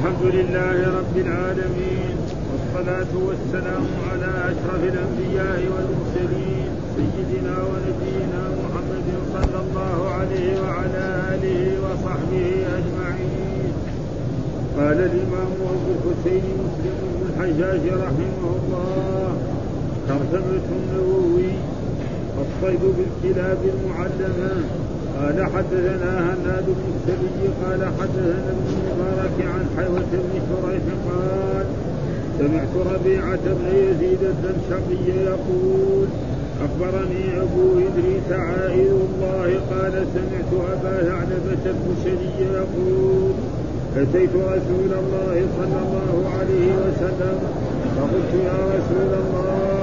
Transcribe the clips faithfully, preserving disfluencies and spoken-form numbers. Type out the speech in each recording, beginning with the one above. الحمد لله رب العالمين، والصلاة والسلام على أشرف الأنبياء والمرسلين، سيدنا ونبينا محمد صلى الله عليه وعلى آله وصحبه أجمعين. قال الإمام أبو الحسين مسلم بن الحجاج رحمه الله: ترجمة النووي، الصيد بالكلاب المعلمة. قال حدثنا هناد بن السبي قال حدثنا ابن المبارك عن حيوة بن شريف قال: سمعت ربيعة بن يزيد الدمشقي يقول: أخبرني أبو إدريس عائد الله قال: سمعت أبا ثعلبة الخشني يقول: أتيت رسول الله صلى الله عليه وسلم فقلت: يا رسول الله،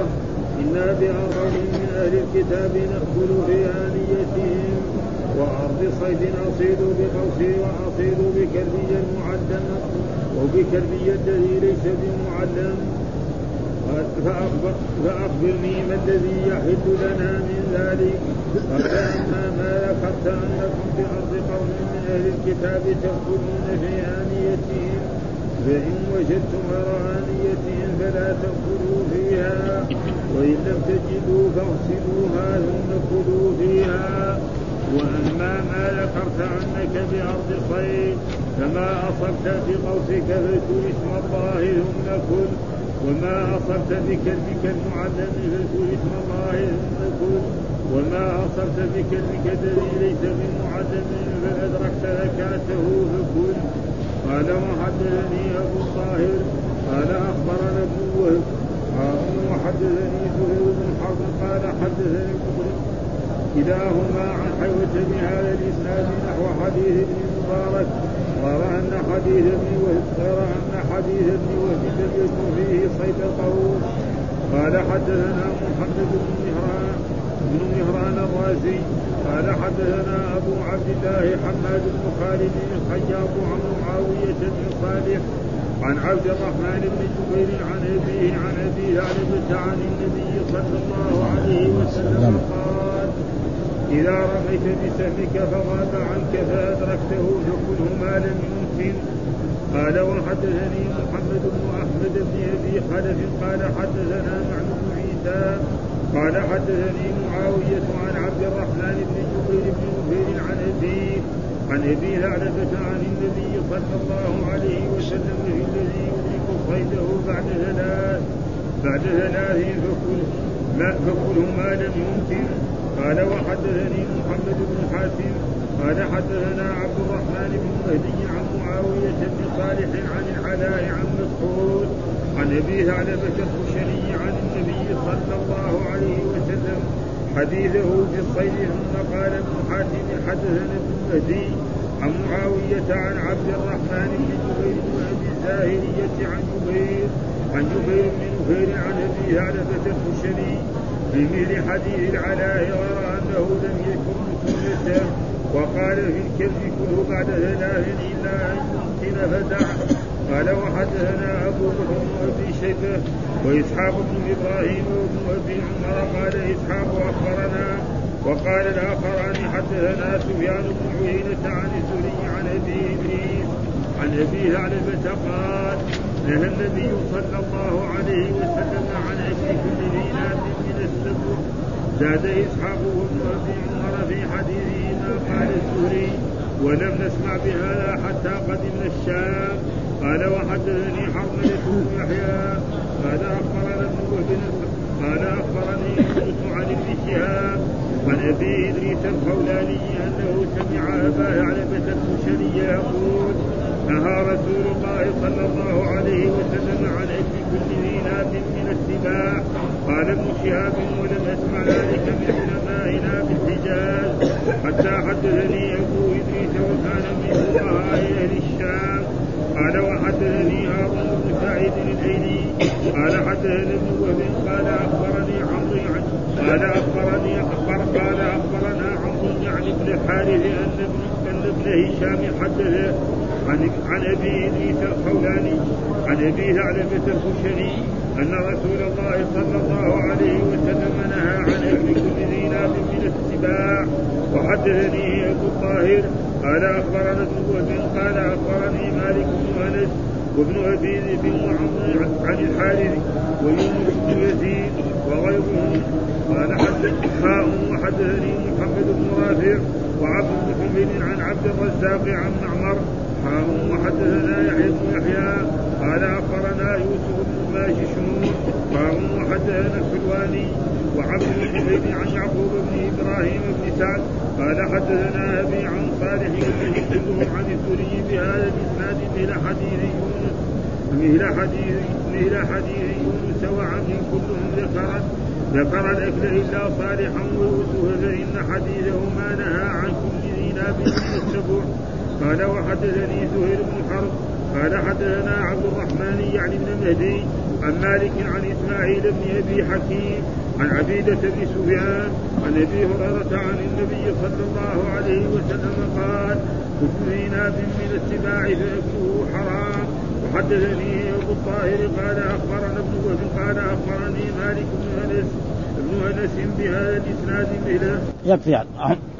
إنا بأربع من أهل الكتاب نأكل في آنيتهم، وأرض صيد أصيد بقوسي وأصيد بكلبي المعلم وبكلبي الذي ليس بمعلم، فأخبرني ما الذي يحل لنا من ذلك؟ فأما ما ذكرت أنكم بأرض قوم من أهل الكتاب تأكلون في آنيتهم، فإن وجدتم غير آنيتهم فلا تأكلوا فيها، وإن لم تجدوا فاغسلوها ثم كلوا فيها. وأما ما ذكرت عنك بأرض صيد فما أصبت بقوسك فاذكر اسم الله ثم كل، وما أصبت بكلبك المعلم فاذكر اسم الله ثم كل، وما أصبت بكلبك الذي ليس بالمعلم فأدركت زكاته فكل. قال: وحدثني أبو طاهر قال: أخبرنا ابن وهب قال: وحدثني زهير بن حرب قال: حدثني ابن كلاهما عن حيوة بهذا الإسناد نحو حديث ابن المبارك، غير أن حديث ابن وهب لم يكن فيه صيد طاووس. قال حدثنا محمد بن مهران الرازي قال حدثنا أبو عبد الله حماد بن خالد الخياط عن معاوية بن صالح عن عبد الرحمن بن جبير عن أبيه عن أبيه علبة عن النبي صلى الله عليه وسلم قال: إذا رميت بسهمك فغاب عنك فأدركته فكله ما لم يمكن. قال: وحدثني محمد بن أحمد بن أبي خلف قال حدثنا معذور عيسى قال حدثني معاوية عن عبد الرحمن بن جبير بن نفير عن أبيه عن أبي ثعلبة عن النبي صلى الله عليه وسلم: الذي يدرك صيده بعد ثلاث بعد ثلاث فكله ما لم يمكن. قال: وحدثني محمد بن حاتم قال حدثنا عبد الرحمن بن مهدي عن معاوية بن صالح عن العلاء عن مسعود عن أبي ثعلبة الخشني عن النبي صلى الله عليه وسلم حديثه في الصيد. ثم قال ابن حاتم: حدثنا ابن مهدي عن معاوية عن عبد الرحمن بن جبير بن أبي الزاهرية عن جبير عن جبير بن نفير عن أبي ثعلبة الخشني بمثل حديث العلاء، غير أنه لم يكن سنته، وقال: في الكلب كله بعد ثلاث إلا أن يمكن فدع. قال: وحدثنا أبو بكر وأبي شيبة وإسحاق بن إبراهيم وابن أبي عمر قال إسحاق: أخبرنا. وقال الآخران: حدثنا سفيان بن عيينة عن الزهري عن أبي إدريس عن أبي ثعلبة قال: نهى النبي صلى الله عليه وسلم عن أكل كل ذي ناب من السبع. زاد إسحاق بن أبي عمر في حديثه ما قال الزهري، ولم نسمع بهذا حتى قدمنا الشام. قال: وحدثني حرملة بن يحيى قال أخبرنا ابن وهب قال أخبرني يونس عن ابن شهاب عن أبي إدريس الخولاني أنه سمع أبا ثعلبة الخشني يقول: نهى رسول الله صلى الله عليه وسلم عن أكل كل ذي ناب من السباع. قال ابن شهاب: ولم أسمع ذلك من علمائنا بالحجاز حتى حدثني أبو إدريس وكان من فقهاء أهل الشام. قال: وحدثني هارون بن سعيد العيني قال حدثنا ابن وهب قال أخبرني عمرو قال أخبرني أخبر قال أخبرنا عمرو يعني بن الحارث أن ابن هشام حدثه عن أبي إدريس الخولاني عن أبي ثعلبة الخشني أن رسول الله صلى الله عليه وسلم نهى عن أكل كل ذي ناب من السباع. وحدثني أبو طاهر قال أخبرنا ابن وهب قال أخبرني مالك بن أنس وابن أبي ذئب عن الحارث ويونس بن يزيد وغيرهم قال حدثهم وحدثني محمد بن رافع وعبد بن جبير عن عبد الرزاق عن معمر حاهم وحدثنا يحيى بن يحيى قال أخبرنا يوسف بن ماجشون حاهم وحدثنا الحلواني وعبد بن جبير عن يعقوب بن إبراهيم بن سعد قال حدثنا أبي عن صالح وبه كلهم عن السوري بهذا الإسناد إلى حديث يونس إلى حديث إلى حديث يونس وعنه كلهم ذكرت ذكر الأكل إلا صالحا ويوسف فإن حديثهما نهى عن كل ذي ناب والسبع. قال وحدثني زهير بن حرب قال حدثنا عبد الرحمن يعني بن مهدي عن مالك عن إسماعيل بن أبي حكيم عن عبيدة بن سفيان عن أبي هريرة عن النبي صلى الله عليه وسلم قال كل ذي ناب من السباع فأكله حرام. وحدثني أبو طاهر قال أخبرنا ابن وهب قال أخبرني مالك بن أنس بن أنس بهذا الإسناد إلى يكفي.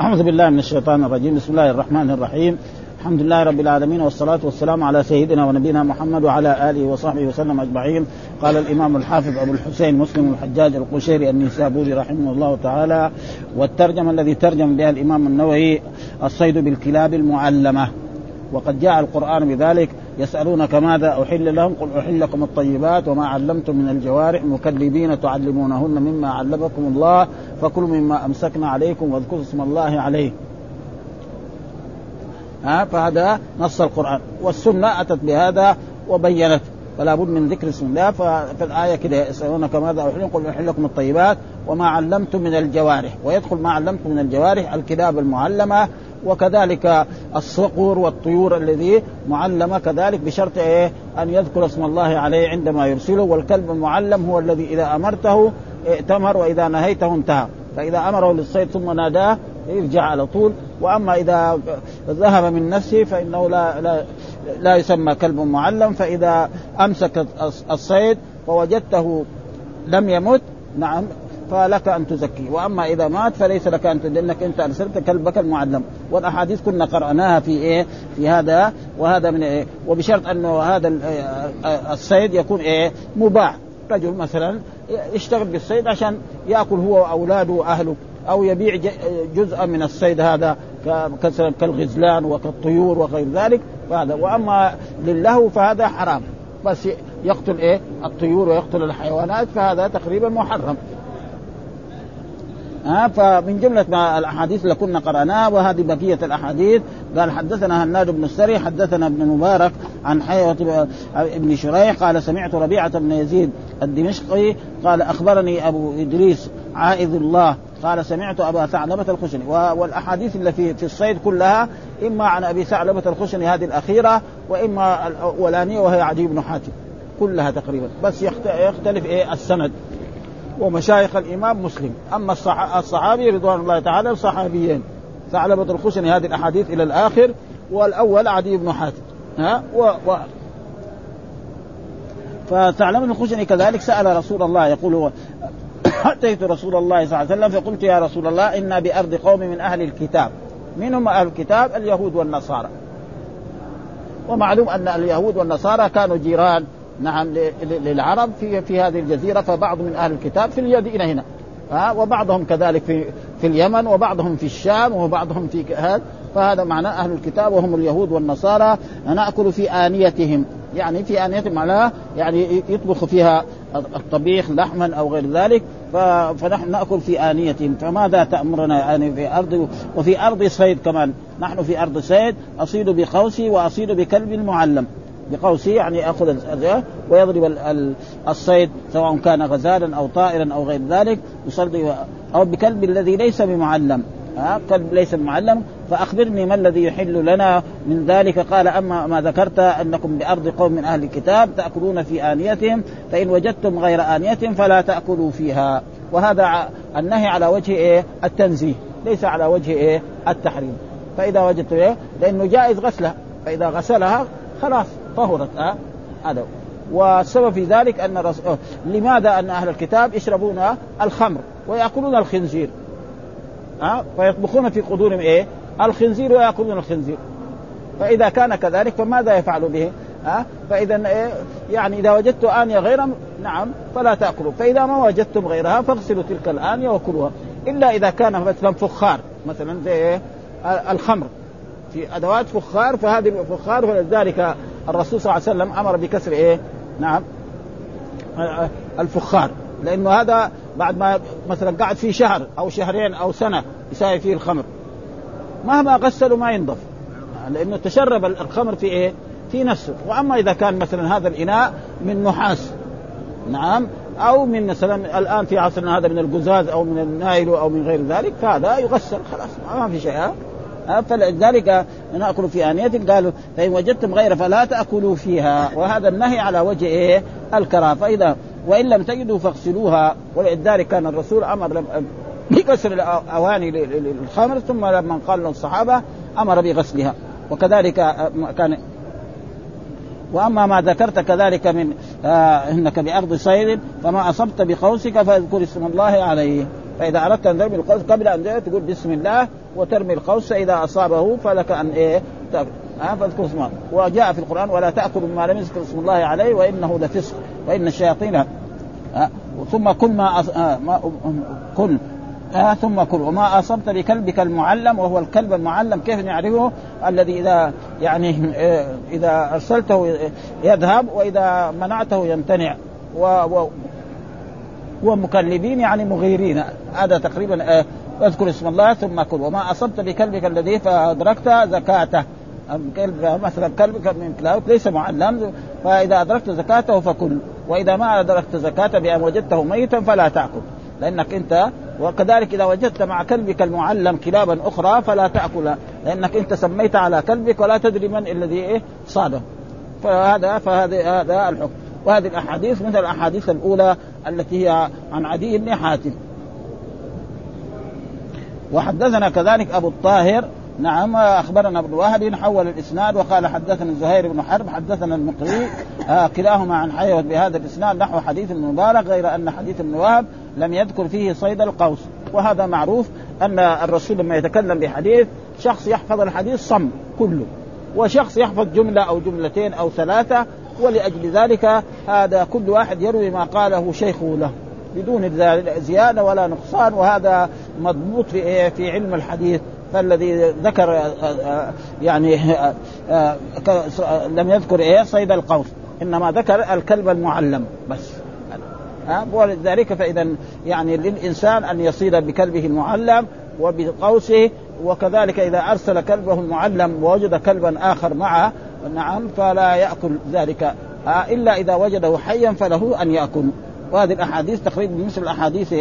أعوذ بالله من الشيطان الرجيم. بسم الله الرحمن الرحيم. الحمد لله رب العالمين والصلاة والسلام على سيدنا ونبينا محمد وعلى آله وصحبه وسلم أجمعين. قال الإمام الحافظ أبو الحسين مسلم بن الحجاج القشيري النسابوري رحمه الله تعالى، والترجمة الذي ترجم بها الإمام النووي الصيد بالكلاب المعلمة. وقد جاء القرآن بذلك: يسألونك ماذا أحل لهم قل أحل لكم الطيبات وما علمتم من الجوارح مكلبين تعلمونهن مما علمكم الله فكلوا مما أمسكنا عليكم واذكروا اسم الله عليه. ها فهذا نص القرآن والسنة أتت بهذا وبينت، فلا بد من ذكر اسم الله. فالآية كده: يسألونك ماذا أحل قل أحل لكم الطيبات وما علمتم من الجوارح، ويدخل ما علمتم من الجوارح الكلاب المعلمة، وكذلك الصقور والطيور الذي معلمة كذلك بشرط إيه أن يذكر اسم الله عليه عندما يرسله. والكلب المعلم هو الذي إذا أمرته ائتمر وإذا نهيته انتهى، فإذا أمره للصيد ثم ناداه يرجع على طول. وأما إذا ذهب من نفسه فإنه لا, لا, لا يسمى كلب معلم. فإذا أمسك الصيد فوجدته لم يمت نعم فلك أن تزكي، وأما إذا مات فليس لك أن تدل أنك أنت أرسلت كلبك المعلم. والأحاديث كنا قرأناها في إيه في هذا وهذا من إيه، وبشرط أنه هذا الصيد يكون إيه مباح. رجل مثلا يشتغل بالصيد عشان يأكل هو وأولاده وأهله، أو يبيع جزءا من الصيد هذا كالغزلان وكالطيور وغير ذلك فهذا. وأما لله فهذا حرام، بس يقتل إيه الطيور ويقتل الحيوانات فهذا تقريبا محرم. فمن جملة ما الأحاديث اللي كنا قرأناها وهذه بقية الأحاديث. قال حدثنا هناد بن السري حدثنا ابن المبارك عن حيوة بن شريف قال سمعت ربيعة بن يزيد الدمشقي قال أخبرني أبو إدريس عائذ الله قال سمعت أبا ثعلبة الخشني. والأحاديث اللي في, في الصيد كلها إما عن أبي ثعلبة الخشني هذه الأخيرة، وإما الأولانية وهي عدي بن حاتم، كلها تقريبا، بس يختلف إيه السند ومشايخ الإمام مسلم. أما الصحابي رضوان الله تعالى الصحابيين ثعلبة الخشني هذه الأحاديث إلى الآخر، والأول عدي بن حاتم. ها و... و... فثعلبة الخشني كذلك سأل رسول الله يقول هو أتيت رسول الله صلى الله عليه وسلم فقلت يا رسول الله إنا بأرض قوم من أهل الكتاب. من هم أهل الكتاب؟ اليهود والنصارى. ومعلوم أن اليهود والنصارى كانوا جيران نعم للعرب في في هذه الجزيرة، فبعض من أهل الكتاب في اليدين هنا ها، وبعضهم كذلك في في اليمن، وبعضهم في الشام، وبعضهم في هذا. فهذا معنى أهل الكتاب وهم اليهود والنصارى. نأكل في آنيتهم، يعني في آنيتهم على يعني يطبخ فيها الطبيخ لحما أو غير ذلك، فنحن نأكل في آنيتهم. فماذا تأمرنا يعني في أرض وفي أرض صيد كمان، نحن في أرض صيد. أصيد بقوسي وأصيد بكلب المعلم. بقوسي يعني أخذ ويضرب الصيد سواء كان غزالا أو طائرا أو غير ذلك، أو بكلب الذي ليس بمعلم. ها كلب ليس بمعلم، فأخبرني ما الذي يحل لنا من ذلك. قال أما ما ذكرت أنكم بأرض قوم من أهل الكتاب تأكلون في آنيتهم، فإن وجدتم غير آنيتهم فلا تأكلوا فيها. وهذا النهي على وجه إيه التنزيه، ليس على وجه إيه التحريم. فإذا وجدت إيه لأنه جائز غسلها، فإذا غسلها خلاص طهرت. أه؟ هذا والسبب في ذلك أن رس... أه. لماذا أن أهل الكتاب يشربون الخمر ويأكلون الخنزير أه؟ فيطبخون في قدورهم إيه الخنزير ويأكلون الخنزير. فإذا كان كذلك فماذا يفعل به ها؟ فإذا إيه؟ يعني إذا وجدت آنية غيرها نعم فلا تأكلوا، فإذا ما وجدتم غيرها فاغسلوا تلك الآنية وكلوها، إلا إذا كان مثلا فخار، مثلا زي إيه؟ الخمر في أدوات فخار، فهذه الفخار، ولذلك الرسول صلى الله عليه وسلم أمر بكسر إيه نعم الفخار، لأنه هذا بعد ما مثلا قعد فيه شهر أو شهرين أو سنة يساوي فيه الخمر مهما غسلوا ما ينضف، لأنه تشرب الخمر في إيه في نفسه. وأما إذا كان مثلا هذا الإناء من نحاس نعم أو من مثلا الآن في عصرنا هذا من القزاز أو من النايل أو من غير ذلك، فهذا يغسل خلاص ما في شيء. فلذلك نأكل في آنية، قالوا فإن وجدتم غير فلا تأكلوا فيها، وهذا النهي على وجه إيه الكراهة. فإذا وإن لم تجدوا فاغسلوها، ولذلك كان الرسول أمر بكسر الأواني للخمر، ثم لما قال للصحابة أمر بغسلها. وكذلك كان وأما ما ذكرت كذلك من آه إنك بأرض صيد فما أصبت بقوسك فاذكر اسم الله عليه، فإذا أردت أن ترمي القوس قبل أن تجد تقول بسم الله وترمي القوس، إذا أصابه فلك أن إيه تأكل آه فاذكر اسمه. وجاء في القرآن ولا تأكل مما لم يذكر اسم الله عليه وإنه لفسق وإن الشياطين آه ثم كل ما أص... آه ما... كل آه ثم كل وما أصبت بكلبك المعلم، وهو الكلب المعلم كيف نعرفه؟ الذي إذا يعني آه إذا أرسلته يذهب وإذا منعته يمتنع، و... و... ومكلبين يعني مغيرين، هذا تقريبا اذكر اسم الله ثم كل. وما أصبت بكلبك الذي فأدركت زكاته، مثلا كلبك من كلابك ليس معلم، فإذا أدركت زكاته فكل، وإذا ما أدركت زكاته بأن وجدته ميتا فلا تأكل، لأنك أنت. وكذلك إذا وجدت مع كلبك المعلم كلابا أخرى فلا تأكل، لأنك أنت سميت على كلبك ولا تدري من الذي صاده، فهذا فهذا هذا الحكم. وهذه الأحاديث مثل الأحاديث الأولى التي هي عن عدي بن حاتم. وحدثنا كذلك أبو الطاهر نعم أخبرنا ابن وهب حول الإسناد وقال حدثنا زهير بن حرب حدثنا المقري آه كلاهما عن حيوة بهذا الإسناد نحو حديث ابن المبارك، غير أن حديث ابن وهب لم يذكر فيه صيد القوس. وهذا معروف أن الرسول لما يتكلم بحديث شخص يحفظ الحديث صم كله، وشخص يحفظ جملة أو جملتين أو ثلاثة، ولأجل ذلك هذا كل واحد يروي ما قاله شيخه له بدون زيادة ولا نقصان، وهذا مضبوط في في علم الحديث. فالذي ذكر يعني لم يذكر إيه صيد القوس، إنما ذكر الكلب المعلم بس. ولذلك فإذا يعني للإنسان أن يصيد بكلبه المعلم وبقوسه، وكذلك إذا أرسل كلبه المعلم ووجد كلبا آخر معه نعم فلا يأكل ذلك إلا إذا وجده حيا فله أن يأكل. وهذه الأحاديث تقريبا مثل الأحاديث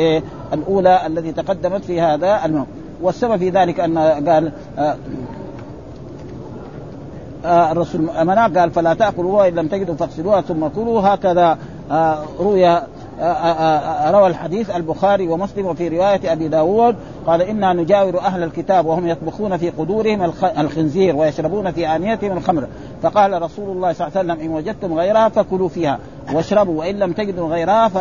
الأولى التي تقدمت في هذا الموضوع. والسبب في ذلك أن قال الرسول منع قال فلا تأكلوها إن لم تجدوا فاغسلوها ثم كلوا، هكذا روي روى الحديث البخاري ومسلم. وفي رواية أبي داود قال إنا نجاور أهل الكتاب وهم يطبخون في قدورهم الخنزير ويشربون في آنيتهم الخمر، فقال رسول الله صلى الله عليه وسلم إن وجدتم غيرها فكلوا فيها واشربوا، وإن لم تجدوا غيرها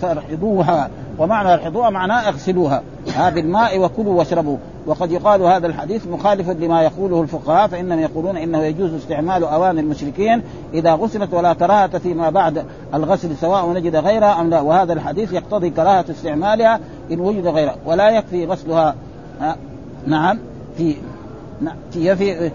فارحضوها. ومعنى ارحضوها معناه اغسلوها بالماء وكلوا واشربوا. وقد يقال هذا الحديث مخالف لما يقوله الفقهاء، فإنهم يقولون إنه يجوز استعمال أواني المشركين إذا غسلت ولا كراهة فيما بعد الغسل سواء نجد غيرها أم لا، وهذا الحديث يقتضي كراهة استعمالها إن وجد غيرها ولا يكفي غسلها نعم في في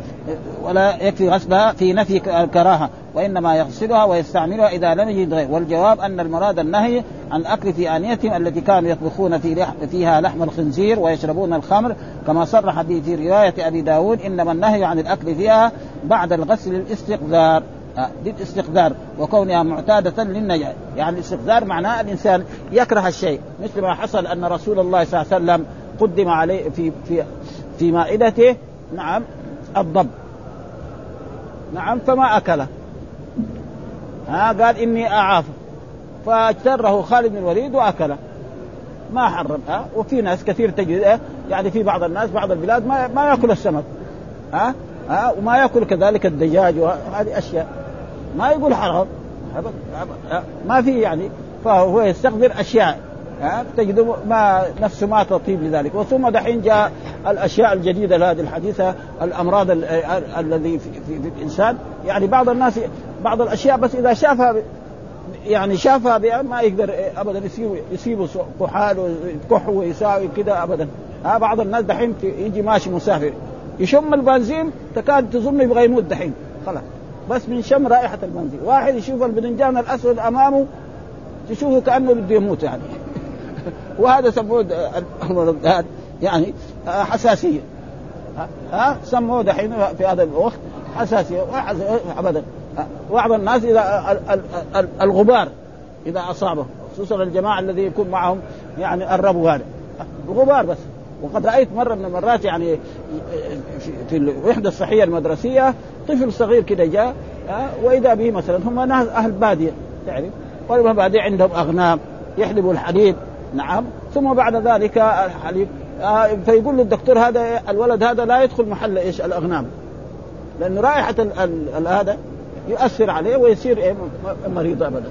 ولا يكفي غسلها في نفي الكراهة، وإنما يغسلها ويستعملها إذا لم يجد غير. والجواب أن المراد النهي عن أكل في آنيتهم التي كانوا يطبخون في لح... فيها لحم الخنزير ويشربون الخمر، كما صرح في رواية أبي داود إنما النهي عن الأكل فيها بعد الغسل الاستقذار آه. للاستقذار وكونها معتادة للنجاة، يعني الاستقذار معناه الإنسان يكره الشيء، مثل ما حصل أن رسول الله صلى الله عليه وسلم قدم عليه في في في مائدته نعم الضب نعم فما أكله ها قال إني أعاف، فاجتره خالد بن الوليد وأكله ما حرم ها. وفي ناس كثير تجد يعني في بعض الناس بعض البلاد ما ما يأكل السمك ها ها وما يأكل كذلك الدجاج، وهذه أشياء ما يقول حرام ما في يعني، فهو يستقبل أشياء ها تجد ما نفسه ما تطيب لذلك. وثم دحين جاء الأشياء الجديدة لهذه الحديثة الأمراض الذي في, في, في الإنسان، يعني بعض الناس بعض الأشياء بس إذا شافها يعني شافها ما يقدر أبدا يسيبه كحال ويكح ويساوي كده أبدا. ها بعض الناس دحين يجي ماشي مسافر يشم البنزين تكاد تظن يبغى يموت دحين خلاص بس من شم رائحة البنزين. واحد يشوف البنجان الأسود أمامه تشوفه كأنه بده يموت يعني وهذا سموه يعني حساسية. ها سموه دحين في هذا الوقت حساسية أبدا. بعض الناس إذا الغبار إذا أصابه خصوصا الجماعة الذي يكون معهم يعني قربوا هذا الغبار بس. وقد رأيت مرة من المرات يعني في الوحدة الصحية المدرسية طفل صغير كده جاء وإذا به مثلا هم ناس أهل بادية تعرف وهم بادية عندهم أغنام يحلبوا الحليب نعم ثم بعد ذلك الحليب فيقول للدكتور هذا الولد هذا لا يدخل محل إيش الأغنام لأن رائحة هذا يؤثر عليه ويصير إيه مريض أبدا.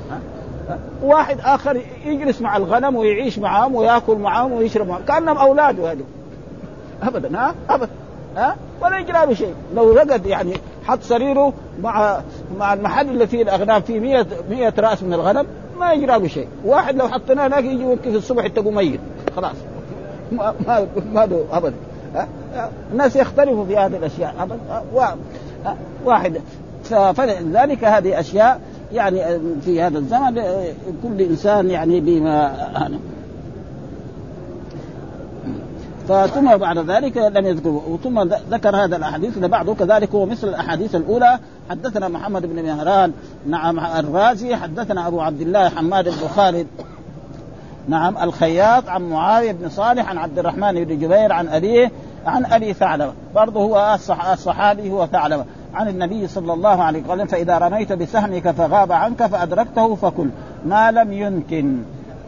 واحد آخر يجلس مع الغنم ويعيش معهم ويأكل معهم ويشرب معهم كأنهم أولاده هذه أبدا. ها أبدا ها ولا يجرى شيء. لو رقد يعني حط سريره مع مع المحل اللي فيه الأغنام فيه مية مية رأس من الغنم ما يجرى شيء. واحد لو حطناه هناك يجي وكيف الصبح تقوم ميت خلاص ما ما ما ده أبدا. الناس يختلفوا في هذه الأشياء أبدا. واحد فلذلك هذه أشياء يعني في هذا الزمن كل إنسان يعني بما أنا. فثم بعد ذلك لم يذكره ثم ذكر هذا الأحاديث لبعضه كذلك هو مثل الأحاديث الأولى. حدثنا محمد بن مهران نعم الرازي حدثنا أبو عبد الله حماد بن خالد نعم الخياط عن معاوية بن صالح عن عبد الرحمن بن جبير عن أبيه عن أبي ثعلبة برضه هو الصحابي هو ثعلبة عن النبي صلى الله عليه وسلم فإذا رميت بسهمك فغاب عنك فأدركته فكل ما لم يمكن.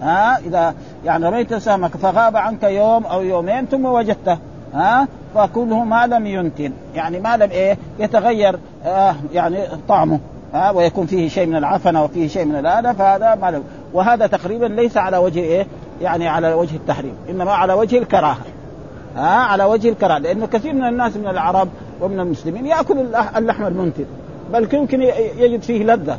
ها إذا يعني رميت سهمك فغاب عنك يوم أو يومين ثم وجدته ها فكله ما لم يمكن يعني ما لم إيه يتغير آه يعني طعمه ها ويكون فيه شيء من العفنة وفيه شيء من الآلة فهذا ما لم. وهذا تقريبا ليس على وجه إيه يعني على وجه التحريم إنما على وجه الكراهة. ها على وجه الكراهة لأنه كثير من الناس من العرب ومن المسلمين يأكل اللحم المنتن بل يمكن يجد فيه لذة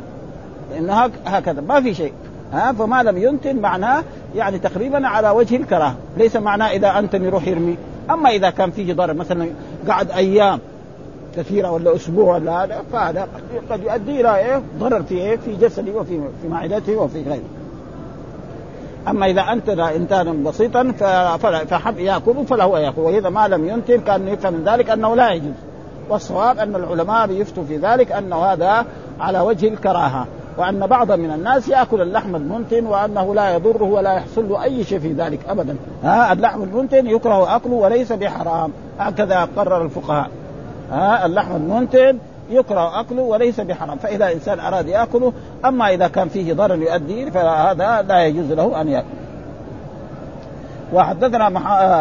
لأنه هكذا ما في شيء. ها فما لم ينتن معناه يعني تقريبا على وجه الكراهة ليس معناه إذا أنت يروح يرمي. أما إذا كان فيه ضرر مثلا قعد أيام كثيرة ولا أسبوع ولا هذا فهذا قد يؤدي إلى إيه ضرر فيه في جسده وفي في معدته وفي غيره. أما إذا أنت إنسان بسيطا فحب يأكله فله يأكل. وإذا ما لم ينتن كان يفهم من ذلك أنه لا يجوز. والصواب أن العلماء بيفتوا في ذلك أنه هذا على وجه الكراهة وأن بعض من الناس يأكل اللحم المنتن وأنه لا يضره ولا يحصل له أي شيء في ذلك أبدا. ها اللحم المنتن يكره أكله وليس بحرام هكذا قرر الفقهاء. ها اللحم المنتن يكره أكله وليس بحرام فإذا إنسان أراد يأكله. أما إذا كان فيه ضرر يؤدي فهذا لا يجوز له أن يأكل. وحدثنا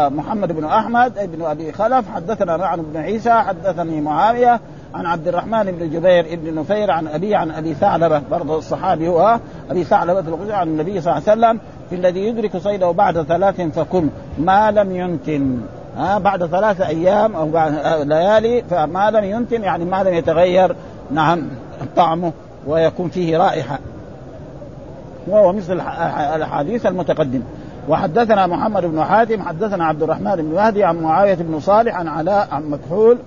محمد بن أحمد بن أبي خلف حدثنا معن بن عيسى حدثني معاوية عن عبد الرحمن بن جبير بن نفير عن أبي عن أبي ثعلبة برضه الصحابي هو أبي ثعلبة الخشني عن النبي صلى الله عليه وسلم في الذي يدرك صيده بعد ثلاث فكل ما لم ينتن. ها بعد ثلاث أيام أو ليالي فما لم ينتن يعني ما لم يتغير نعم طعمه ويكون فيه رائحة وهو مثل الحديث المتقدم. وحدثنا محمد بن حاتم حدثنا عبد الرحمن بن مهدي عن معاوية بن صالح عن علاء عن مكحول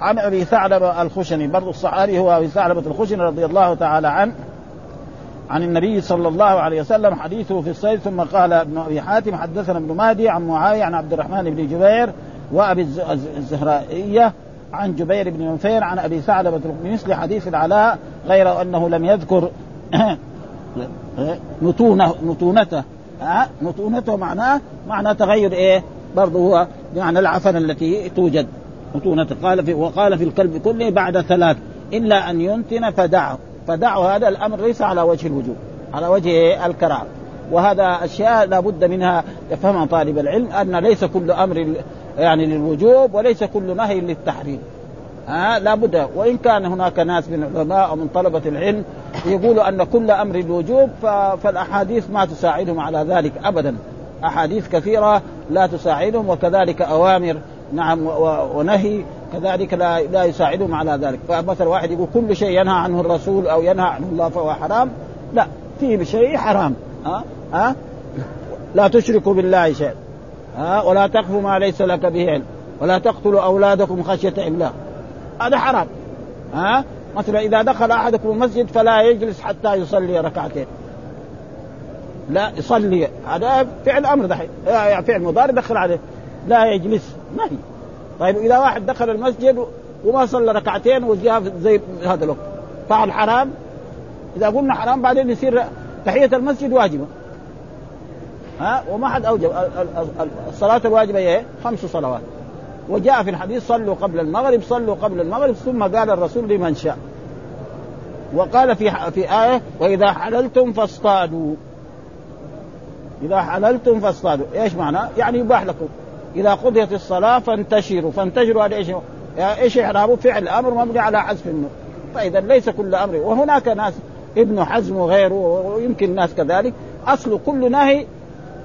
عن أبي ثعلبة الخشني برضو الصحابي هو أبي ثعلبة الخشني رضي الله تعالى عنه عن النبي صلى الله عليه وسلم حديثه في الصيد. ثم قال ابن أبي حاتم حدثنا ابن مهدي عن معاوية عن عبد الرحمن بن جبير وأبي الزهرائية عن جبير بن نفير عن أبي ثعلبة مثل حديث العلاء غير أنه لم يذكر نتونه نتونته. ها نتونته معناه معناه تغير ايه برضه هو يعني العفن التي توجد نتونته. قال في وقال في الكلب كله بعد ثلاث الا ان ينتن فدعه فدعه هذا الامر ليس على وجه الوجوب على وجه الكراهه. وهذا اشياء لا بد منها يفهمها طالب العلم ان ليس كل امر يعني للوجوب وليس كل نهي للتحريم. ها لا بد وان كان هناك ناس من العلماء ومن طلبه العلم يقولوا أن كل أمر الوجوب فالأحاديث ما تساعدهم على ذلك أبدا. أحاديث كثيرة لا تساعدهم وكذلك أوامر نعم ونهي كذلك لا, لا يساعدهم على ذلك. فمثلا واحد يقول كل شيء ينهى عنه الرسول أو ينهى عنه الله فهو حرام، لا، فيه شيء حرام. ها ها لا تشركوا بالله شيئا، ها ولا تقفوا ما ليس لك به علم، ولا تقتلوا أولادكم خشية إملاق، هذا حرام. ها مثلا إذا دخل أحدكم المسجد فلا يجلس حتى يصلي ركعتين، لا يصلي، هذا فعل أمر دحين، يعني فعل مضارع دخل عليه، لا يجلس نهي. طيب إذا واحد دخل المسجد وما صلى ركعتين وجاء زي هذا له فعل حرام. إذا قلنا حرام بعدين يصير تحية المسجد واجبة، ها وما حد أوجب الصلاة الواجبة إيه؟ خمس صلوات، وجاء في الحديث صلوا قبل المغرب، صلوا قبل المغرب، ثم قال الرسول لمن شاء. وقال في في آية وإذا حللتم فاصطادوا، إذا حللتم فاصطادوا إيش معنى؟ يعني يباح لكم. إذا قضيت الصلاة فانتشروا، فانتشروا هذا إيش؟ إيش إعرابه؟ فعل أمر مبني على حذف النون، فإذا ليس كل أمر. وهناك ناس ابن حزم وغيره ويمكن ناس كذلك أصل كل نهي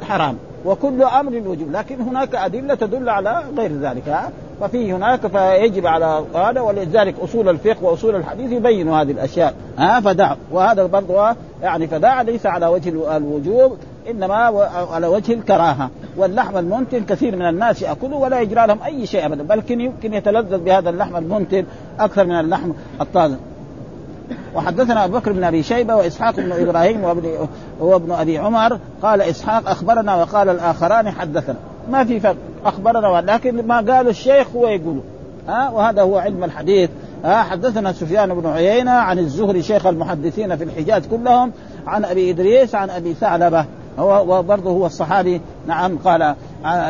حرام وكل أمر الوجوب، لكن هناك أدلة تدل على غير ذلك، ها؟ ففي هناك فيجب على هذا، ولذلك أصول الفقه وأصول الحديث يبينوا هذه الأشياء، ها فدع. وهذا برضه يعني فدع ليس على وجه الوجوب إنما على وجه الكراهة. واللحم المنتن كثير من الناس يأكله ولا يجرى لهم أي شيء أبدا، بل يمكن يتلذذ بهذا اللحم المنتن أكثر من اللحم الطازج. وحدثنا أبو بكر بن أبي شيبة وإسحاق بن إبراهيم وابن أبي عمر قال إسحاق أخبرنا، وقال الآخران حدثنا، ما في فرق، أخبرنا ولكن ما قال الشيخ هو يقوله، ها وهذا هو علم الحديث. ها حدثنا سفيان بن عيينة عن الزهري شيخ المحدثين في الحجاز كلهم، عن أبي إدريس عن أبي ثعلبة، وبرضه هو الصحابي، نعم، قال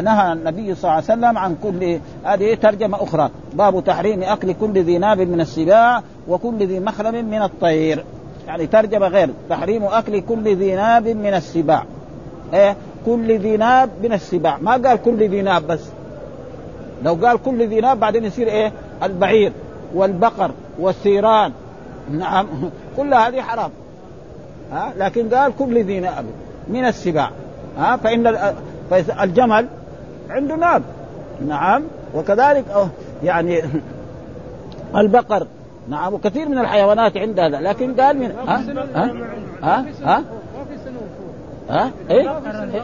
نهى النبي صلى الله عليه وسلم عن كل، هذه ترجمة أخرى، باب تحريم أكل كل ذي ناب من السباع وكل ذي مخلب من الطير، يعني ترجمة غير، تحريم أكل كل ذي ناب من السباع، إيه كل ذي ناب من السباع، ما قال كل ذي ناب بس، لو قال كل ذي ناب بعدين يصير إيه البعير والبقر والثيران، نعم كل هذه حرام، ها لكن قال كل ذي ناب من السباع، ها فإن الجمل عنده ناب، نعم، وكذلك يعني البقر، نعم، وكثير من الحيوانات عندها، لكن قال من ها ها ها ها ها ايه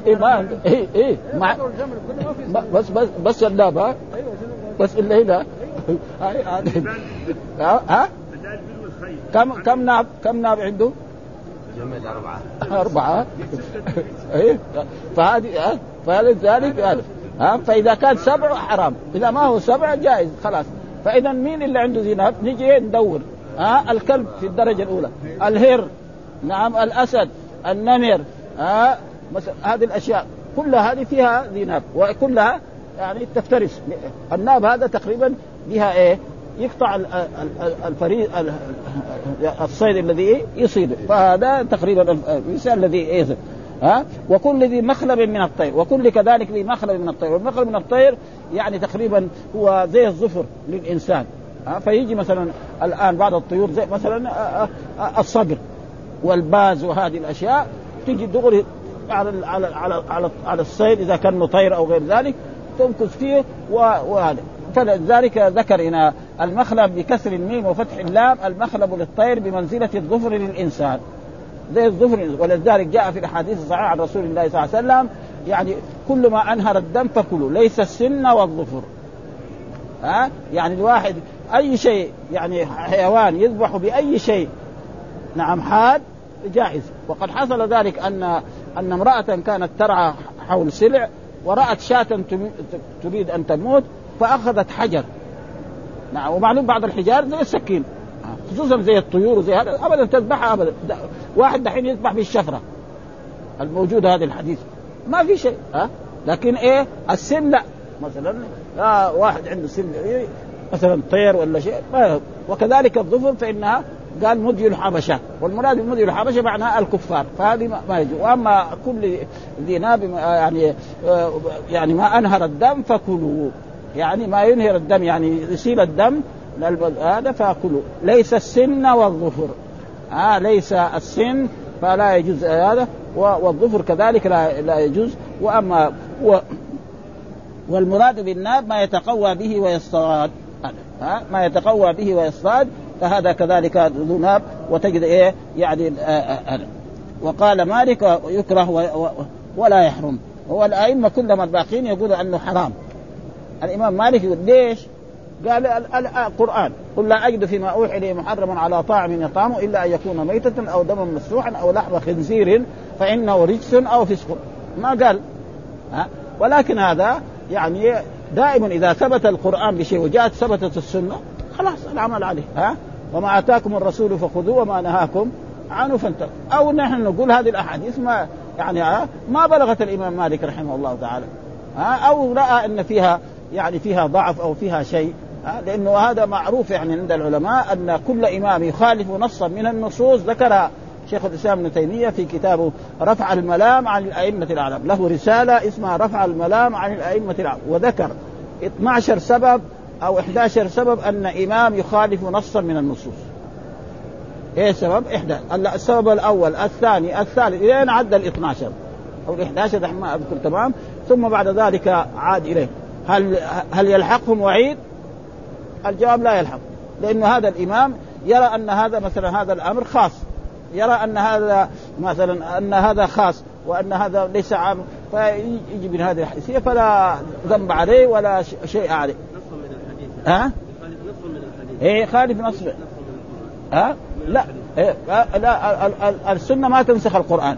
ايه ما ايه ايه ما بس بس بس الناب، بس اللي هنا ها ها كم كم ناب كم ناب عنده جمل أربعة أربعة إيه فهذه فلذلك ها فإذا كان سبع حرام، إذا ما هو سبع جائز خلاص. فإذا مين اللي عنده ذنب نجي ندور، ها الكلب في الدرجة الأولى، الهر، نعم، الأسد، النمر، ها هذه الأشياء كلها هذه فيها ذنب، وكلها يعني تفترس. الناب هذا تقريبا بها إيه يقطع الفريق الصيد الذي يصيد، فهذا تقريبا الإنسان الذي يصيد، ها وكل ذي مخلب من الطير، وكل كذلك ذي مخلب من الطير. والمخلب من الطير يعني تقريبا هو زي الظفر للإنسان، ها فيجي مثلا الآن بعض الطيور زي مثلا الصقر والباز وهذه الأشياء تيجي دغري على على على على الصيد إذا كان مطير أو غير ذلك تمكث فيه وهذا. فلذلك ذكر هنا المخلب بكسر الميم وفتح اللام، المخلب للطير بمنزلة الظفر للإنسان، زي الظفر. ولذلك جاء في الحديث الصحيح عن رسول الله صلى الله عليه وسلم يعني كل ما أنهر الدم فكله، ليس السن والظفر، ها يعني الواحد أي شيء يعني حيوان يذبح بأي شيء، نعم، حاد جائز. وقد حصل ذلك أن أن امرأة كانت ترعى حول سلع ورأت شاة تريد أن تموت فأخذت حجر، نعم، ومعلوم بعض الحجار زي السكين خصوصا زي الطيور وزي هذا أبدا تذبحها أبدا. واحد دحين يذبح بالشفرة الموجودة هذه الحديث ما في شيء، ها لكن إيه السن لا، مثلا لا واحد عنده سن مثلا طير ولا شيء ما. وكذلك الظفر فإنها قال مدي الحبشة، والمراد بمدي الحبشة معناها الكفار، فهذه ما يجوز. وأما كل ذي ناب يعني يعني ما أنهر الدم فكلوا، يعني ما ينهر الدم يعني يسيل الدم هذا فأكله، ليس السن والظفر، آه ليس السن فلا يجوز هذا، والظفر كذلك لا, لا يجوز. وأما و والمراد بالناب ما يتقوى به ويصطاد، ها ما يتقوى به ويصطاد فهذا كذلك ذناب وتجد ايه يعني آآ آآ. وقال مالك يكره ولا يحرم. هو الأئمة كلهم الباقين يقولوا أنه حرام. الإمام مالك يقول ليش؟ قال القرآن قل لا أجد فيما أوحي لي محرما على طاعم يطعمه إلا أن يكون ميتة أو دما مسفوحا أو لحم خنزير فإنه رجس أو فسق. ما قال ها؟ ولكن هذا يعني دائما إذا ثبت القرآن بشيء وجاءت ثبتت السنة خلاص العمل عليه ها؟ وما آتاكم الرسول فخذوه وما نهاكم عنه فانتهوا. أو نحن نقول هذه الأحاديث ما يعني ها؟ ما بلغت الإمام مالك رحمه الله تعالى ها؟ أو رأى أن فيها يعني فيها ضعف أو فيها شيء ها؟ لأنه هذا معروف يعني عند العلماء أن كل إمام يخالف نصا من النصوص ذكر شيخ الإسلام ابن تيمية في كتابه رفع الملام عن الأئمة العرب، له رسالة اسمها رفع الملام عن الأئمة العرب، وذكر اثنا عشر سبب أو أحد عشر سبب أن إمام يخالف نصا من النصوص. إيه سبب؟ إحدى السبب الأول الثاني الثالث إلى أن عد الاثنى عشر أو الاحد عشر ما أذكر تمام. ثم بعد ذلك عاد إليه. هل هل يلحقهم وعيد؟ الجواب لا يلحق، لأن هذا الإمام يرى أن هذا مثلا هذا الأمر خاص، يرى أن هذا مثلا أن هذا خاص وأن هذا ليس عام، فيجي من هذه الحيثية فلا ذنب عليه ولا شيء عليه. نص من الحديث. ها؟ خالف نص من الحديث. إيه خالف نص. ها؟ لا إيه لا ال ال السنة ما تنسخ القرآن.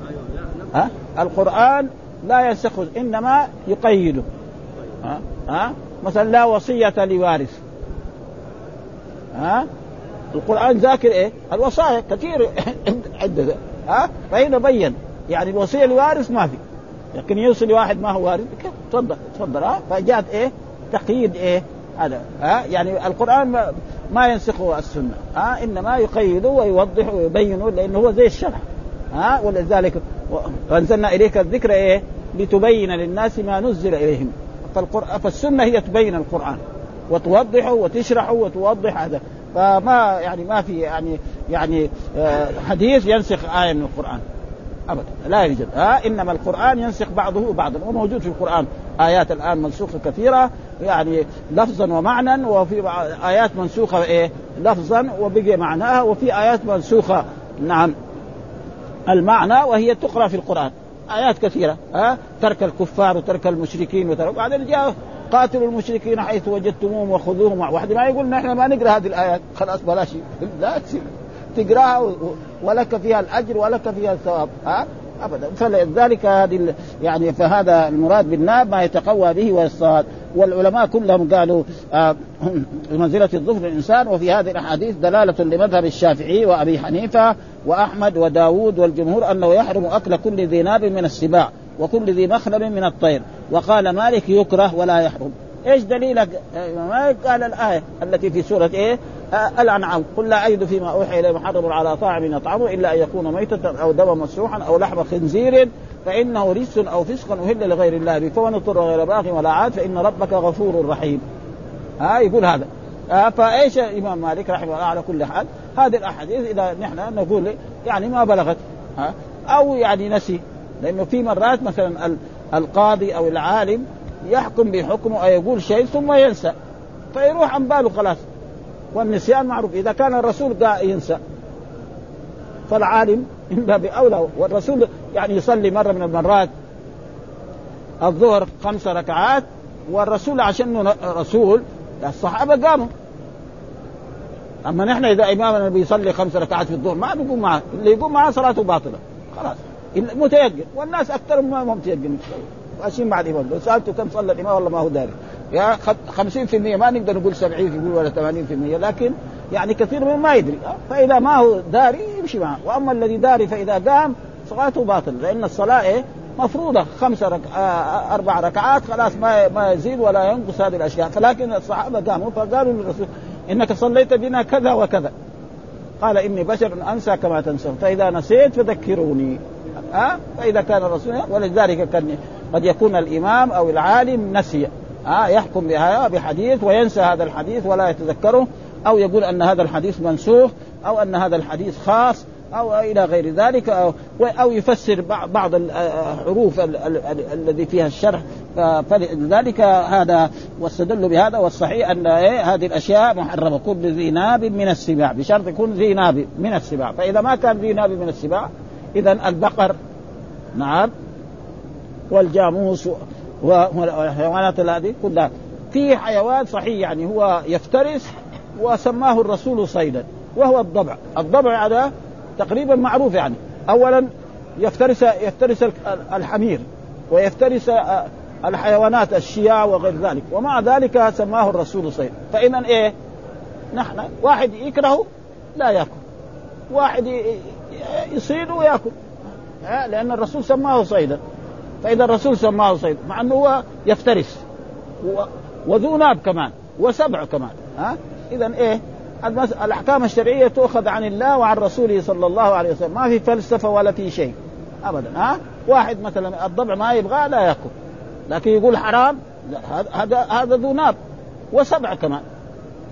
ها؟ القرآن لا ينسخه إنما يقيده. ها؟ ها؟ مثلا لا وصية لوارث. ها؟ القرآن ذاكر إيه؟ الوصايا كثير عدة ها؟ فهنا بين يعني الوصية لوارث ما في، لكن يوصي لواحد ما هو وارث تفضل تفضل ها؟ فجاءت إيه؟ تقييد إيه؟ هذا ها؟ يعني القرآن ما, ما ينسخه السنة ها؟ إنما يقيده ويوضحه ويبينه لأنه هو زي الشرح ها؟ ولذلك وأنزلنا إليك الذكر إيه؟ لتبين للناس ما نزل إليهم. فالسنة هي تبين القرآن وتوضحه وتشرحه وتوضح هذا، فما يعني ما في يعني يعني حديث ينسخ آية من القرآن أبدا لا يوجد ها؟ إنما القرآن ينسخ بعضه بعضا، وموجود في القرآن آيات الآن منسوخة كثيرة يعني لفظا ومعنى، وفي آيات منسوخة إيه لفظا وبقي معناها، وفي آيات منسوخة نعم المعنى وهي تقرأ في القرآن آيات كثيرة ها؟ ترك الكفار وترك المشركين وترك بعدين جاء قاتلوا المشركين حيث وجدتموهم وخذوهم. واحد ما يقول نحن ما نقرأ هذه الآيات خلاص بلاش، لا تقرأها ولك فيها الأجر ولك فيها الثواب ها أبدا. فلذلك هذه يعني فهذا المراد بالناب ما يتقوى به والصاد. والعلماء كلهم قالوا آه منزلة الظفر الإنسان. وفي هذه الأحاديث دلالة لمذهب الشافعي وأبي حنيفة وأحمد وداود والجمهور أنه يحرم أكل كل ذي ناب من السباع وكل ذي مخلب من الطير. وقال مالك يكره ولا يحرم. ايش دليلك؟ قال الآية التي في سورة ايه آه الأنعام قل لا أجد فيما أوحي إليه محرم على طاعم يطعمه إلا أن يكون ميتة أو دما مسفوحا أو لحم خنزير فإنه رجس أو فسقا أهل لغير الله به فمن اضطر غير باغ ولا عاد فإن ربك غفور رحيم. ها آه يقول هذا آه فايش الإمام مالك رحمه الله على كل حال هذه الأحاديث إذا نحن نقول يعني ما بلغت آه أو يعني نسي، لأنه في مرات مثلا القاضي أو العالم يحكم بحكمه يقول شيء ثم ينسى فيروح عن باله خلاص، والنسيان معروف. إذا كان الرسول قاعد ينسى فالعالم من باب أولى، والرسول يعني يصلي مرة من المرات الظهر خمس ركعات والرسول عشان رسول الصحابة قاموا، أما نحن إذا إمامنا بيصلي خمس ركعات في الظهر ما نقوم معه، اللي يقوم معه صلاته باطلة خلاص متيقن، والناس أكثر ما هم متيقنين وأشين بعد إمام. لو سألته كم صلى الإمام والله ما هو داري يا خمسين في المية ما نقدر نقول سبعين يقول ولا ثمانين في المية، لكن يعني كثير من ما يدري، فإذا ما هو داري يمشي معه، وأما الذي داري فإذا قام صلاته باطل، لأن الصلاة مفروضة خمسة رك... أربع ركعات خلاص ما ما يزيد ولا ينقص هذه الأشياء. فلكن الصحابة قاموا فقالوا للرسول إنك صليت بنا كذا وكذا قال إني بشر أنسى كما تنسون فإذا نسيت فذكروني. أه؟ فإذا كان الرسول ولذلك كان قد يكون الإمام أو العالم نسي أه؟ يحكم بها بحديث وينسى هذا الحديث ولا يتذكره، أو يقول أن هذا الحديث منسوخ أو أن هذا الحديث خاص أو إلى غير ذلك، أو, أو يفسر بعض الحروف الذي فيها الشرح. فلذلك هذا واستدل بهذا. والصحيح أن هذه الأشياء محرمة. كن ذي ناب من السباع بشرط يكون ذي ناب من السباع، فإذا ما كان ذي ناب من السباع إذن البقر نعم والجاموس والحيوانات هذه كلها. في حيوان صحيح يعني هو يفترس وسماه الرسول صيدا وهو الضبع. الضبع هذا تقريبا معروف، يعني أولا يفترس يفترس الحمير ويفترس الحيوانات الشياء وغير ذلك، ومع ذلك سماه الرسول صيد. فإذن إيه نحن واحد يكره لا يأكل، واحد يصيد ويأكل، لأن الرسول سماه صيدا. فإذا الرسول سماه صيد مع أنه هو يفترس وذو ناب كمان وسبع كمان. إذن إيه الأحكام الشرعية تؤخذ عن الله وعن رسوله صلى الله عليه وسلم، ما في فلسفة ولا في شيء أبدا. ها واحد مثلا الضبع ما يبغى لا يأكل، لكن يقول حرام هذا هذا ذو ناب وسبع كمان،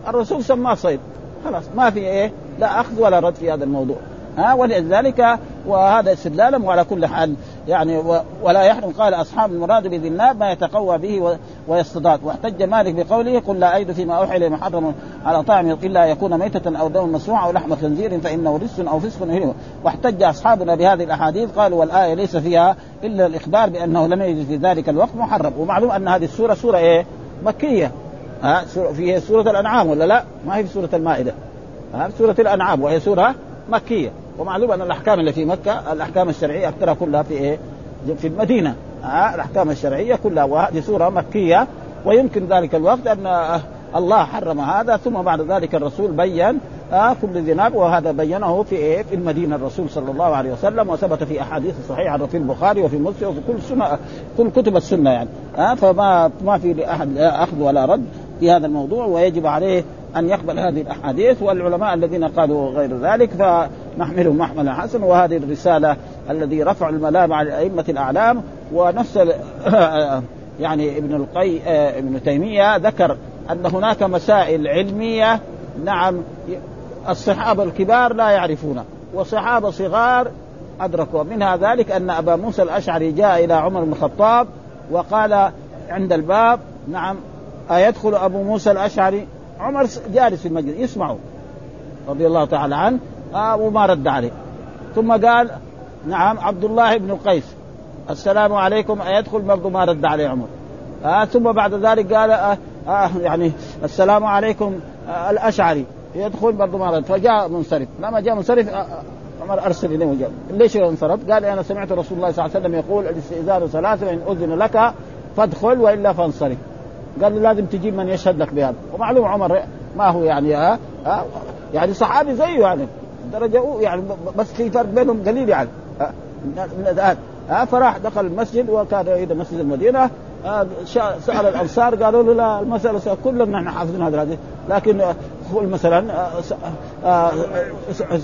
الرسول سماه صيد، خلاص ما في إيه لا أخذ ولا رد في هذا الموضوع. ها ولذلك وهذا استدلالا. وعلى كل حال يعني ولا يحرم قال أصحاب المراد بذي الناب ما يتقوى به ويستضاد. واحتج مالك بقوله قل لا أيد فيما أوحي إليه محرم على طعم إلا يكون ميتة أو دم مسروع أو لحم خنزير فإنه رجس أو فسق أهله. واحتج أصحابنا بهذه الأحاديث قالوا والآية ليس فيها إلا الإخبار بأنه لم يجد في ذلك الوقت محرم. ومعلوم أن هذه السورة سورة إيه مكية. ها فيها سورة الأنعام ولا لا؟ ما هي في سورة المائدة، ها سورة الأنعام وهي سورة مكية. ومعلوم أن الأحكام اللي في مكة الأحكام الشرعية أكثرها كلها في إيه في المدينة. آه الأحكام الشرعية كلها، وهذه سورة مكية. ويمكن ذلك الوقت أن الله حرم هذا، ثم بعد ذلك الرسول بيّن آه كل ذي ناب، وهذا بيّنه في إيه في المدينة الرسول صلى الله عليه وسلم، وثبت في أحاديث صحيحة في البخاري وفي مسلم وفي كل سنة كل كتب السنة يعني. آه فما ما في لأحد أخذ ولا رد في هذا الموضوع، ويجب عليه أن يقبل هذه الأحاديث. والعلماء الذين قالوا غير ذلك فنحملهم محملا حسنا. وهذه الرسالة الذي رفع الملام على أئمة الأعلام، ونفس يعني ابن القي ابن تيمية ذكر أن هناك مسائل علمية نعم الصحابة الكبار لا يعرفونها والصحابة صغار أدركوا. منها ذلك أن أبا موسى الأشعري جاء إلى عمر بن الخطاب وقال عند الباب نعم أيدخل أبو موسى الأشعري؟ عمر جالس في المجلس يسمعه رضي الله تعالى عنه آه وما رد عليه. ثم قال نعم عبد الله بن القيس السلام عليكم أيدخل؟ برضو ما رد عليه عمر. آه ثم بعد ذلك قال آه آه يعني السلام عليكم آه الأشعري يدخل؟ برضو ما رد. فجاء منصرف. لما جاء منصرف آه عمر أرسل إليه وجاء ليش انصرف؟ قال أنا سمعت رسول الله صلى الله عليه وسلم يقول الاستئذان ثلاثة، وإن أذن لك فادخل وإلا فانصرف. قال له لازم تجيب من يشهد لك بهذا. ومعلوم عمر ما هو يعني ها آه آه يعني صحابي زيه يعني درجة يعني بس في فرق بينهم قليل يعني آه من آه فراح دخل المسجد وكان إذا مسجد المدينة آه سأل الأنصار قالوا له لا المسألة كلنا نحن حافظين هذا الحديث، لكن قول مثلا آه آه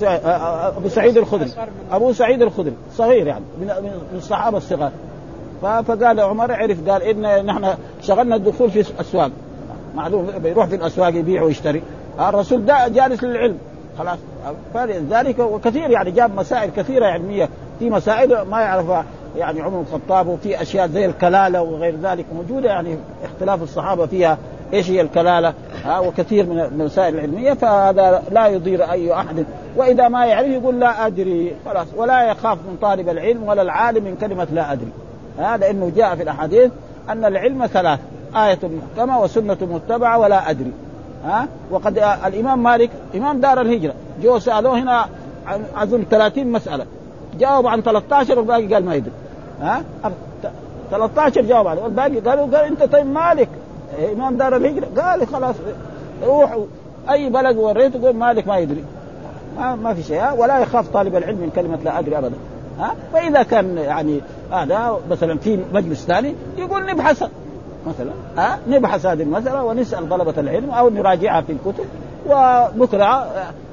آه أبو سعيد الخدري أبو سعيد الخدري صغير يعني من الصحابة الصغار. فقال عمر عرف قال إن نحن شغلنا الدخول في الأسواق، معلوم بيروح في الأسواق يبيع ويشتري، الرسول ده جالس للعلم خلاص. فلذلك وكثير يعني جاب مسائل كثيرة علمية، في مسائل ما يعرفها يعني عمر الخطاب، وفي أشياء زي الكلالة وغير ذلك موجودة يعني اختلاف الصحابة فيها إيش هي الكلالة ها وكثير من المسائل العلمية. فهذا لا يضير أي أحد، وإذا ما يعرف يقول لا أدري خلاص، ولا يخاف من طالب العلم ولا العالم من كلمة لا أدري. هذا إنه جاء في الأحاديث أن العلم ثلاث، آية محكمة وسنة متبعة ولا أدري. ها وقد الإمام مالك إمام دار الهجرة جو سألوه هنا أظن ثلاثين مسألة، جاوب عن ثلاثة عشر والباقي قال ما يدري. ها ثلاثة عشر جاوب عنه والباقي قالوا قال أنت طيب مالك إمام دار الهجرة؟ قال خلاص روح أي بلد وريته قول مالك ما يدري، ما, ما في شيء. ولا يخاف طالب العلم من كلمة لا أدري أبدا. ها فإذا كان يعني هذا مثلا في مجلس ثاني يقول نبحث مثلا ها نبحث هذه المسألة ونسأل طلبة العلم أو نراجعها في الكتب وبكرة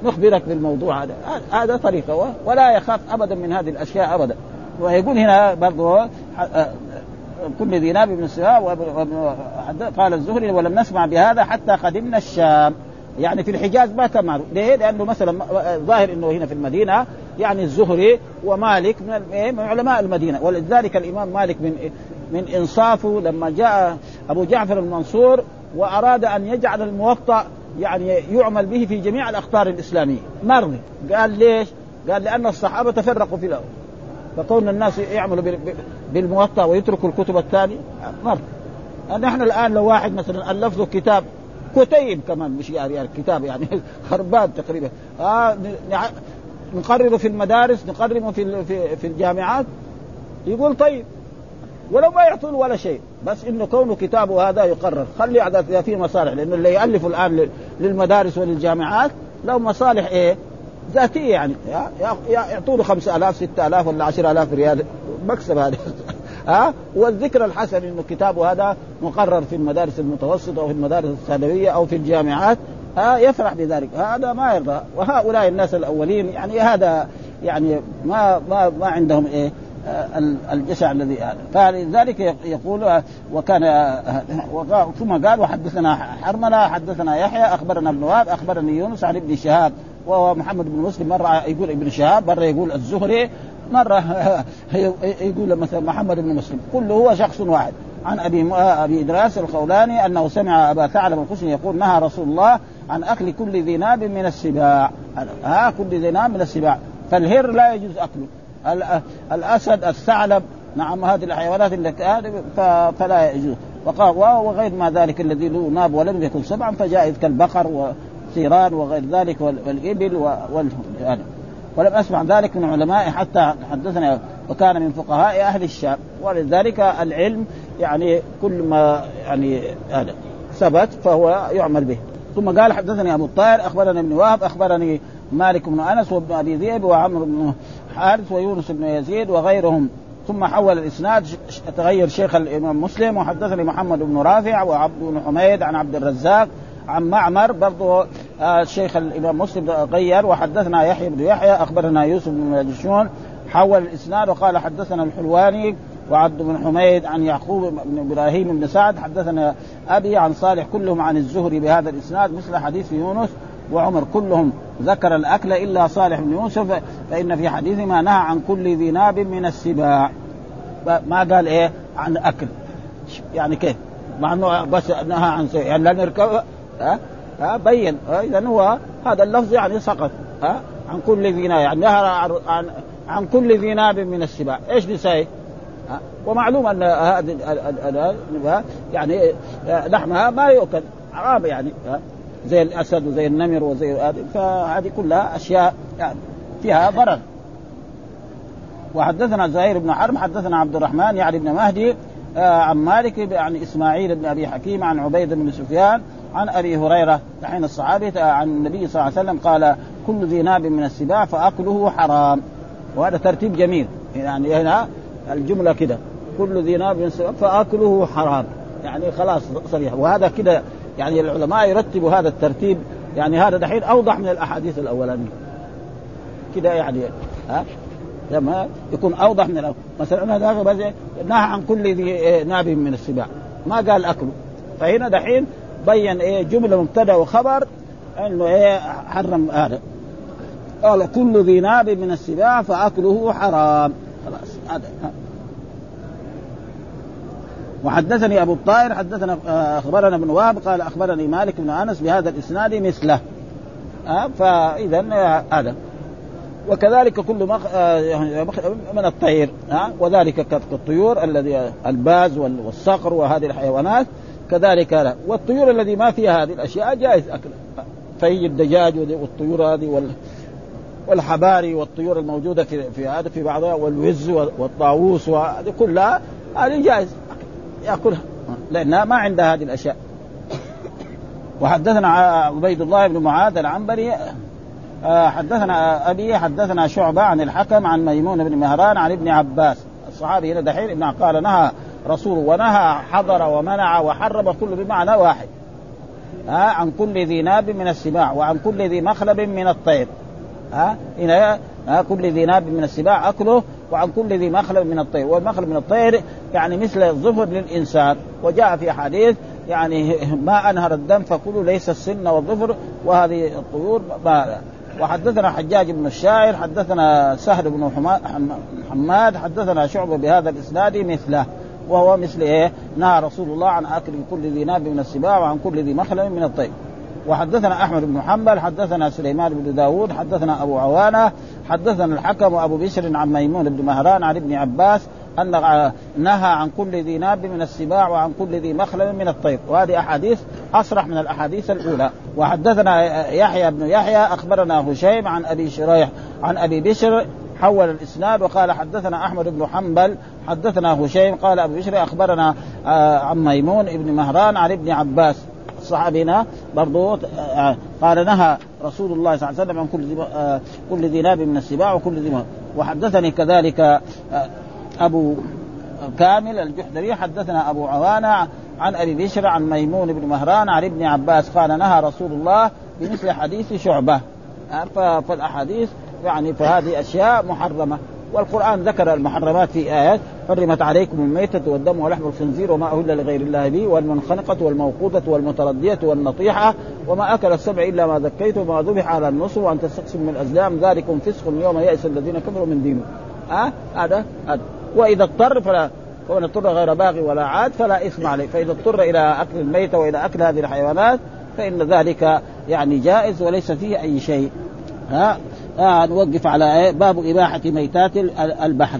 نخبرك بالموضوع هذا. هذا طريقة ولا يخاف أبدا من هذه الأشياء أبدا. ويقول هنا برضو كل ذي ناب من السواء. قال الزهري ولم نسمع بهذا حتى قدمنا الشام. يعني في الحجاز ما تمر. ليه؟ لأنه مثلا ظاهر أنه هنا في المدينة يعني الزهري ومالك من علماء المدينة، ولذلك الإمام مالك من من إنصافه لما جاء أبو جعفر المنصور وأراد أن يجعل الموطأ يعني يعمل به في جميع الأخبار الإسلامية مرضي، قال ليش؟ قال لأن الصحابة تفرقوا في الأول، فكون الناس يعملوا بالموطأ ويتركوا الكتب الثانية مرضي. نحن الآن لو واحد مثلا ألف له كتاب كتيب كمان مش يعني الكتاب يعني خربان تقريبا، آه نقرره في المدارس، نقرره في في الجامعات، يقول طيب ولو ما يعطون ولا شيء، بس إنه كونه كتابه هذا يقرر خلي عدد فيه مصالح، لأنه اللي يألفه الآن للمدارس وللجامعات لو مصالح إيه ذاتية، يعني يعطونه خمسة آلاف ستة آلاف ولا عشر آلاف ريال مكسب هذا. ها والذكر الحسن إنه كتابه هذا مقرر في المدارس المتوسطة أو في المدارس الثانوية أو في الجامعات، ها يفرح بذلك، هذا ما يرضى. وهؤلاء الناس الأولين يعني هذا يعني ما ما ما عندهم إيه الجشع الذي هذا. فلذلك يقول وكان ثم قال وحدثنا حرملة حدثنا يحيى أخبرنا ابن وهب أخبرني يونس عن ابن شهاب وهو محمد بن مسلم، مرة يقول ابن شهاب مرة يقول الزهري مرة يقول مثلا محمد بن مسلم، كله هو شخص واحد. عن أبي أبي إدريس الخولاني أنه سمع أبا ثعلبة الخشني يقول نهى رسول الله عن أكل كل ذي ناب من السباع، ها كل ذي ناب من السباع، فالهر لا يجوز أكله، الأسد الثعلب نعم هذه الحيوانات التي فلا يجوز. وغير ما ذلك الذي له ناب ولم يكن سبعا فجائز كالبقر وثيران وغير ذلك والإبل والهم. ولم أسمع ذلك من علماء حتى حدثنا وكان من فقهاء أهل الشام. ولذلك العلم يعني كل ما يعني هذا ثبت فهو يعمل به. ثم قال حدثني أبو طاهر أخبرني ابن وهب أخبرني مالك بن أنس وابن أبي ذئب وعمرو بن حارث ويونس بن يزيد وغيرهم. ثم حول الإسناد تغير شيخ الإمام مسلم وحدثني محمد بن رافع وعبد بن حميد عن عبد الرزاق عن معمر برضه الشيخ الإمام مسلم غير. وحدثنا يحيى بن يحيى أخبرنا يوسف بن ماجشون حول الإسناد وقال حدثنا الحلواني وعبد بن حميد عن يعقوب بن إبراهيم بن سعد حدثنا أبي عن صالح كلهم عن الزهري بهذا الإسناد مثل حديث يونس وعمر، كلهم ذكر الأكل إلا صالح بن يوسف فإن في حديث ما نهى عن كل ذي ناب من السباع، ما قال إيه عن أكل يعني كيف، مع أنه بس نهى عن سباع يعني لا نركب ها ها بين ها إذن هو هذا اللفظ يعني سقط ها عن كل ذي ناب يعني نهى عن عن كل ذي ناب من السباع، إيش نساي؟ ومعلوم أن هذا يعني لحمها ما يؤكل حرام يعني زي الأسد وزي النمر وزي هذه، فهذه كلها أشياء يعني فيها ضرر. وحدثنا زهير بن حرب حدثنا عبد الرحمن يعني بن مهدي عن مالك عن إسماعيل بن أبي حكيم عن عبيد بن سفيان عن أبي هريرة حين الصحابة عن النبي صلى الله عليه وسلم قال كل ذي ناب من السباع فأكله حرام. وهذا ترتيب جميل يعني هنا الجملة كده كل ذي ناب من السباع فأكله حرام يعني خلاص صريح. وهذا كده يعني العلماء يرتبوا هذا الترتيب يعني هذا دحين أوضح من الأحاديث الأولانية كده يعني ها لما يكون أوضح من الأول. مثلا هذا بس نهى عن كل ذي ناب من السباع ما قال أكله، فهنا دحين بين إيه جملة مبتدأ وخبر إنه إيه حرم هذا قال كل ذي ناب من السباع فأكله حرام خلاص هذا. وحدثني أبو الطاهر حدثنا أخبرنا ابن وهب قال أخبرني مالك بن أنس بهذا الإسناد مثله أه فإذن هذا. وكذلك كل مخ... من الطير أه وذلك كالطيور الذي الباز والصقر وهذه الحيوانات كذلك هذا. والطيور الذي ما فيها هذه الأشياء جائز أكلها، في الدجاج والطيور هذه وال... والحباري والطيور الموجودة في في هذا في بعضها والوز والطاووس وهذه كلها هذه جائز يأكلها لأنها ما عندها هذه الأشياء. وحدثنا عبيد الله بن معاذ العنبري حدثنا أبي حدثنا شعبة عن الحكم عن ميمون بن مهران عن ابن عباس الصحابي هنا دحين ابن قال نهى رسول ونهى حضر ومنع وحرم كل بمعنى واحد عن كل ذي ناب من السباع وعن كل ذي مخلب من الطير، هنا كل ذي ناب من السباع أكله وعن كل ذي مخلب من الطير، والمخلب من الطير يعني مثل الظفر للإنسان. وجاء في حديث يعني ما أنهر الدم فكله ليس السن والظفر وهذه الطيور ما. وحدثنا حجاج بن الشاعر حدثنا سهل بن حماد حدثنا شعبة بهذا الإسناد مثله وهو مثل إيه نهى رسول الله عن أكل كل ذي ناب من السباع وعن كل ذي مخلب من الطيب. وحدثنا أحمد بن حنبل حدثنا سليمان بن داود حدثنا أبو عوانة حدثنا الحكم وأبو بشر عن ميمون بن مهران عن ابن عباس أن نهى عن كل ذي ناب من السباع وعن كل ذي مخلب من الطير. وهذه أحاديث أصرح من الأحاديث الأولى. وحدثنا يحيى بن يحيى أخبرنا هشيم عن أبي شريح عن أبي بشر حول الإسناد وقال حدثنا أحمد بن حنبل حدثنا هشيم قال أبو بشر أخبرنا عن ميمون بن مهران عن ابن عباس صحابنا برضو قال نهى رسول الله صلى الله عليه وسلم عن كل ذي ناب من السباع وكل ذي مخلب. وحدثني كذلك أبو كامل الجحدري حدثنا أبو عوانة عن أبي بشر عن ميمون بن مهران عن ابن عباس قال نهى رسول الله بمثل حديث شعبة. فالأحاديث يعني فهذه أشياء محرمة والقرآن ذكر المحرمات في آيات حرمت عليكم الميتة والدم ولحم الخنزير وما أهل لغير الله به والمنخنقة والموقوذة والمتردية والنطيحة وما أكل السبع إلا ما ذكيتم وما ذبح على النصب وأن تستقسموا بالأزلام ذلكم فسق يوم يئس الذين كفروا من دينهم. أه؟ هذا هذا وإذا اضطر فلا كون اضطر غير باغي ولا عاد فلا إثم عليه. فإذا اضطر إلى أكل الميتة وإلى أكل هذه الحيوانات فإن ذلك يعني جائز وليس فيه أي شيء. ها آه نوقف على باب إباحة ميتات البحر.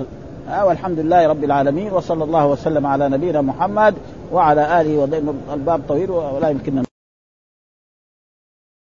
آه والحمد لله رب العالمين وصلى الله وسلم على نبينا محمد وعلى آله. والباب طويل ولا يمكننا